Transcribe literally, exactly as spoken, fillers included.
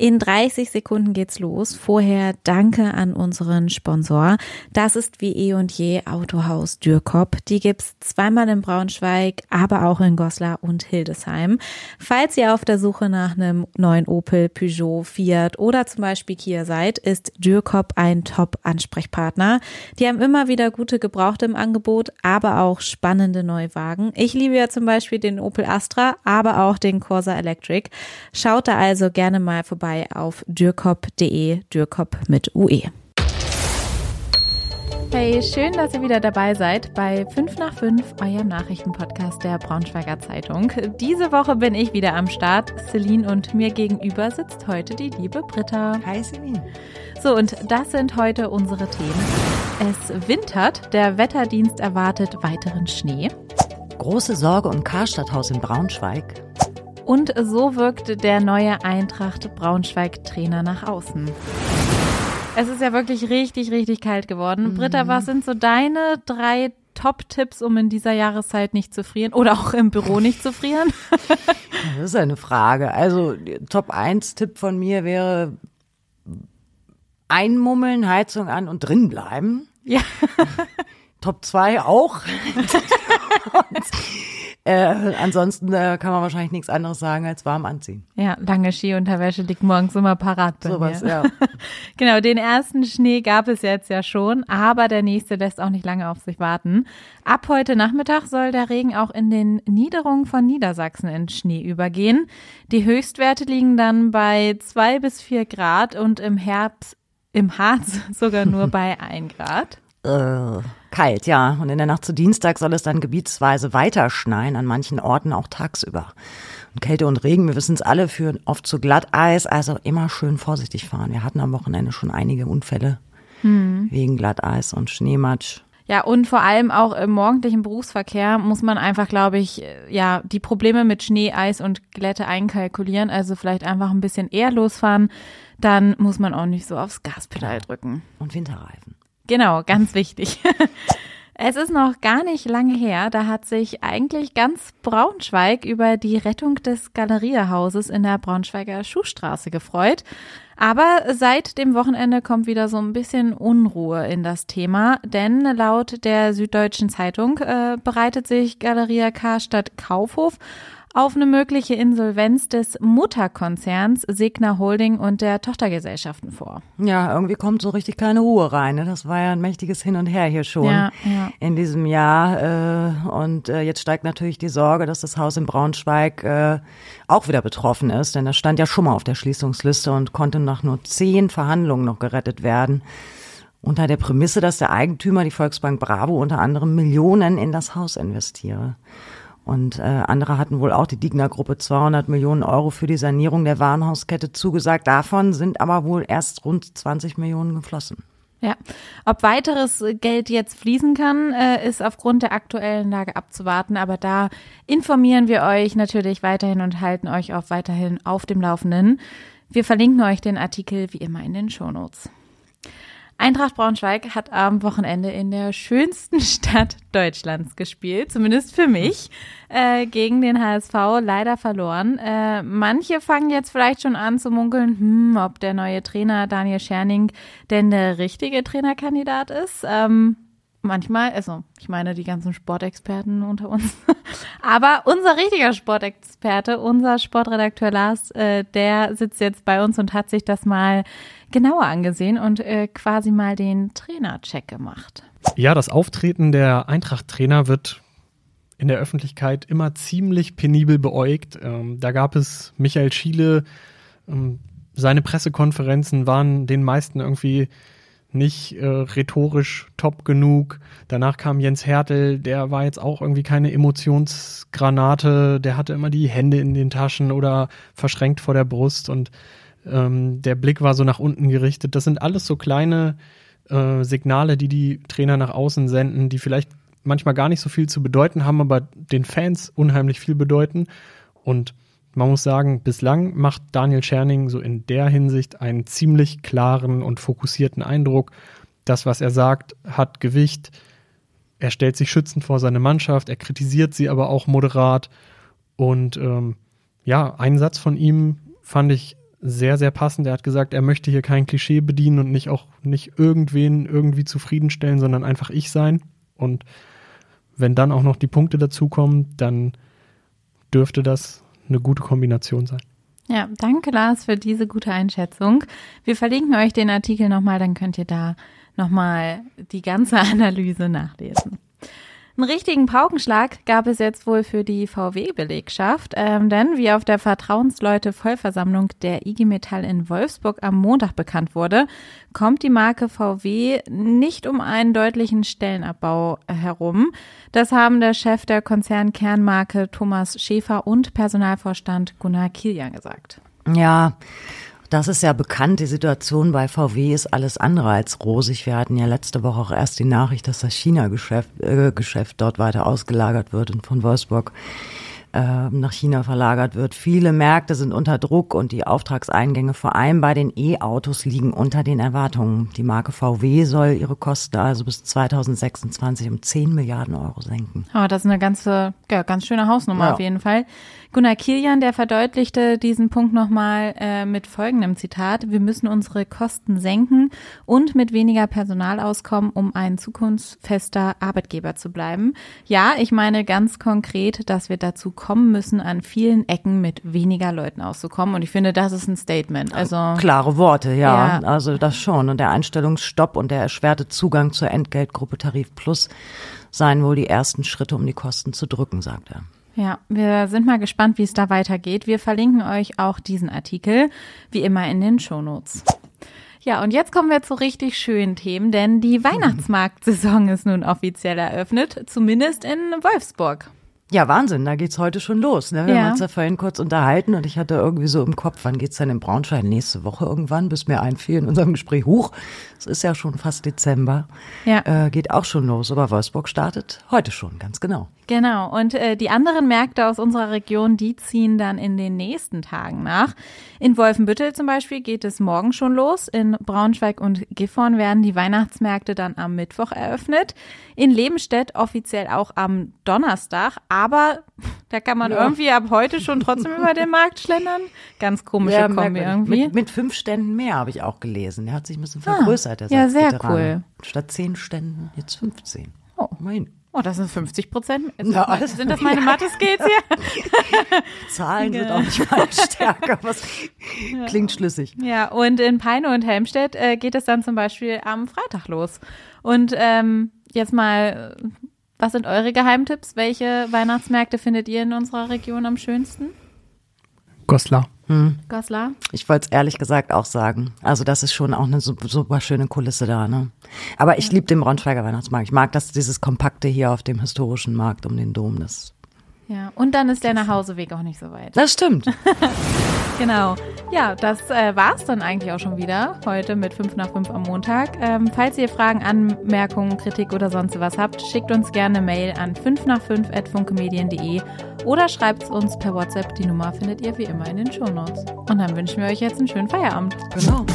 In dreißig Sekunden geht's los. Vorher danke an unseren Sponsor. Das ist wie eh und je Autohaus Duerkop. Die gibt's zweimal in Braunschweig, aber auch in Goslar und Hildesheim. Falls ihr auf der Suche nach einem neuen Opel, Peugeot, Fiat oder zum Beispiel Kia seid, ist Duerkop ein Top-Ansprechpartner. Die haben immer wieder gute Gebrauchte im Angebot, aber auch spannende Neuwagen. Ich liebe ja zum Beispiel den Opel Astra, aber auch den Corsa Electric. Schaut da also gerne mal vorbei auf duerkop punkt de, Duerkop mit U E. Hey, schön, dass ihr wieder dabei seid bei fünf nach fünf, eurem Nachrichtenpodcast der Braunschweiger Zeitung. Diese Woche bin ich wieder am Start, Celine, und mir gegenüber sitzt heute die liebe Britta. Hi Celine. So, und das sind heute unsere Themen. Es wintert, der Wetterdienst erwartet weiteren Schnee. Große Sorge um Karstadthaus in Braunschweig. Und so wirkt der neue Eintracht Braunschweig-Trainer nach außen. Es ist ja wirklich richtig, richtig kalt geworden. Mhm. Britta, was sind so deine drei Top-Tipps, um in dieser Jahreszeit nicht zu frieren oder auch im Büro nicht zu frieren? Das ist eine Frage. Also Top eins Tipp von mir wäre einmummeln, Heizung an und drin bleiben. Ja. Top zwei auch. Und Äh, ansonsten äh, kann man wahrscheinlich nichts anderes sagen als warm anziehen. Ja, lange Skiunterwäsche liegt morgens immer parat bei so mir. Sowas, ja. Genau, den ersten Schnee gab es jetzt ja schon, aber der nächste lässt auch nicht lange auf sich warten. Ab heute Nachmittag soll der Regen auch in den Niederungen von Niedersachsen in Schnee übergehen. Die Höchstwerte liegen dann bei zwei bis vier Grad und im Herbst, im Harz sogar nur bei ein Grad. Äh, kalt, ja. Und in der Nacht zu Dienstag soll es dann gebietsweise weiter schneien, an manchen Orten auch tagsüber. Und Kälte und Regen, wir wissen es alle, führen oft zu Glatteis, also immer schön vorsichtig fahren. Wir hatten am Wochenende schon einige Unfälle hm. wegen Glatteis und Schneematsch. Ja, und vor allem auch im morgendlichen Berufsverkehr muss man einfach, glaube ich, ja, die Probleme mit Schnee, Eis und Glätte einkalkulieren. Also vielleicht einfach ein bisschen eher losfahren, dann muss man auch nicht so aufs Gaspedal drücken. Und Winterreifen. Genau, ganz wichtig. Es ist noch gar nicht lange her, da hat sich eigentlich ganz Braunschweig über die Rettung des Galeria-Hauses in der Braunschweiger Schuhstraße gefreut. Aber seit dem Wochenende kommt wieder so ein bisschen Unruhe in das Thema, denn laut der Süddeutschen Zeitung äh, bereitet sich Galeria Karstadt-Kaufhof auf eine mögliche Insolvenz des Mutterkonzerns Segner Holding und der Tochtergesellschaften vor. Ja, irgendwie kommt so richtig keine Ruhe rein. Ne? Das war ja ein mächtiges Hin und Her hier schon ja, ja. in diesem Jahr. Äh, und äh, jetzt steigt natürlich die Sorge, dass das Haus in Braunschweig äh, auch wieder betroffen ist. Denn das stand ja schon mal auf der Schließungsliste und konnte nach nur zehn Verhandlungen noch gerettet werden. Unter der Prämisse, dass der Eigentümer, die Volksbank Bravo, unter anderem Millionen in das Haus investiere. Und äh, andere hatten wohl auch, die DIGNA-Gruppe, zweihundert Millionen Euro für die Sanierung der Warenhauskette zugesagt. Davon sind aber wohl erst rund zwanzig Millionen geflossen. Ja, ob weiteres Geld jetzt fließen kann, äh, ist aufgrund der aktuellen Lage abzuwarten. Aber da informieren wir euch natürlich weiterhin und halten euch auch weiterhin auf dem Laufenden. Wir verlinken euch den Artikel wie immer in den Shownotes. Eintracht Braunschweig hat am Wochenende in der schönsten Stadt Deutschlands gespielt, zumindest für mich, äh, gegen den H S V, leider verloren. Äh, manche fangen jetzt vielleicht schon an zu munkeln, hm, ob der neue Trainer Daniel Scherning denn der richtige Trainerkandidat ist. Ähm, manchmal, also ich meine die ganzen Sportexperten unter uns, aber unser richtiger Sportexperte, unser Sportredakteur Lars, äh, der sitzt jetzt bei uns und hat sich das mal genauer angesehen und äh, quasi mal den Trainercheck gemacht. Ja, das Auftreten der Eintracht-Trainer wird in der Öffentlichkeit immer ziemlich penibel beäugt. Ähm, da gab es Michael Schiele, ähm, seine Pressekonferenzen waren den meisten irgendwie nicht äh, rhetorisch top genug. Danach kam Jens Härtel, der war jetzt auch irgendwie keine Emotionsgranate, der hatte immer die Hände in den Taschen oder verschränkt vor der Brust und Ähm, der Blick war so nach unten gerichtet. Das sind alles so kleine äh, Signale, die die Trainer nach außen senden, die vielleicht manchmal gar nicht so viel zu bedeuten haben, aber den Fans unheimlich viel bedeuten. Und man muss sagen, bislang macht Daniel Scherning so in der Hinsicht einen ziemlich klaren und fokussierten Eindruck. Das, was er sagt, hat Gewicht. Er stellt sich schützend vor seine Mannschaft, er kritisiert sie aber auch moderat. Und ähm, ja, ein Satz von ihm fand ich sehr, sehr passend. Er hat gesagt, er möchte hier kein Klischee bedienen und nicht auch nicht irgendwen irgendwie zufriedenstellen, sondern einfach ich sein. Und wenn dann auch noch die Punkte dazukommen, dann dürfte das eine gute Kombination sein. Ja, danke Lars für diese gute Einschätzung. Wir verlinken euch den Artikel nochmal, dann könnt ihr da nochmal die ganze Analyse nachlesen. Einen richtigen Paukenschlag gab es jetzt wohl für die V W-Belegschaft, ähm, denn wie auf der Vertrauensleute-Vollversammlung der I G Metall in Wolfsburg am Montag bekannt wurde, kommt die Marke V W nicht um einen deutlichen Stellenabbau herum. Das haben der Chef der Konzernkernmarke Thomas Schäfer und Personalvorstand Gunnar Kilian gesagt. Ja, das ist ja bekannt, die Situation bei V W ist alles andere als rosig. Wir hatten ja letzte Woche auch erst die Nachricht, dass das China-Geschäft äh, Geschäft dort weiter ausgelagert wird und von Wolfsburg äh, nach China verlagert wird. Viele Märkte sind unter Druck und die Auftragseingänge, vor allem bei den E-Autos, liegen unter den Erwartungen. Die Marke V W soll ihre Kosten also bis zwanzig sechsundzwanzig um zehn Milliarden Euro senken. Aber das ist eine ganze, ja, ganz schöne Hausnummer ja. Auf jeden Fall. Gunnar Kilian, der verdeutlichte diesen Punkt nochmal äh, mit folgendem Zitat. Wir müssen unsere Kosten senken und mit weniger Personal auskommen, um ein zukunftsfester Arbeitgeber zu bleiben. Ja, ich meine ganz konkret, dass wir dazu kommen müssen, an vielen Ecken mit weniger Leuten auszukommen. Und ich finde, das ist ein Statement. Also klare Worte, ja. ja. Also das schon. Und der Einstellungsstopp und der erschwerte Zugang zur Entgeltgruppe Tarif Plus seien wohl die ersten Schritte, um die Kosten zu drücken, sagt er. Ja, wir sind mal gespannt, wie es da weitergeht. Wir verlinken euch auch diesen Artikel, wie immer in den Shownotes. Ja, und jetzt kommen wir zu richtig schönen Themen, denn die Weihnachtsmarktsaison ist nun offiziell eröffnet, zumindest in Wolfsburg. Ja, Wahnsinn, da geht's heute schon los. Ne? Wir ja. haben uns ja vorhin kurz unterhalten und ich hatte irgendwie so im Kopf, wann geht's denn in Braunschweig? Nächste Woche irgendwann, bis mir einfiel in unserem Gespräch, huch, es ist ja schon fast Dezember, ja. äh, geht auch schon los. Aber Wolfsburg startet heute schon, ganz genau. Genau, und äh, die anderen Märkte aus unserer Region, die ziehen dann in den nächsten Tagen nach. In Wolfenbüttel zum Beispiel geht es morgen schon los. In Braunschweig und Gifhorn werden die Weihnachtsmärkte dann am Mittwoch eröffnet. In Lebenstedt offiziell auch am Donnerstag. Aber da kann man ja. irgendwie ab heute schon trotzdem über den Markt schlendern. Ganz komische ja, Kombi irgendwie. Mit, mit fünf Ständen mehr habe ich auch gelesen. Der hat sich ein bisschen vergrößert, der ah, ja, sehr cool. Statt zehn Ständen jetzt fünfzehn. Oh, immerhin. Oh, das sind fünfzig Prozent. Ja, sind das meine Mathe-Skills hier? Zahlen sind auch nicht mal stärker, aber es ja. klingt schlüssig. Ja, und in Peine und Helmstedt äh, geht es dann zum Beispiel am Freitag los. Und ähm, jetzt mal, was sind eure Geheimtipps? Welche Weihnachtsmärkte findet ihr in unserer Region am schönsten? Goslar. Hm. Goslar? Ich wollte es ehrlich gesagt auch sagen. Also das ist schon auch eine super, super schöne Kulisse da, ne? Aber ich ja. liebe den Braunschweiger Weihnachtsmarkt. Ich mag das, dieses Kompakte hier auf dem historischen Markt um den Dom. Das ja, und dann ist der Nachhauseweg auch nicht so weit. Das stimmt. Genau. Ja, das äh, war's dann eigentlich auch schon wieder heute mit fünf nach fünf am Montag. Ähm, falls ihr Fragen, Anmerkungen, Kritik oder sonst was habt, schickt uns gerne eine Mail an fünf nach fünf at funkemedien punkt de oder schreibt uns per Whatsapp. Die Nummer findet ihr wie immer in den Shownotes. Und dann wünschen wir euch jetzt einen schönen Feierabend. Genau.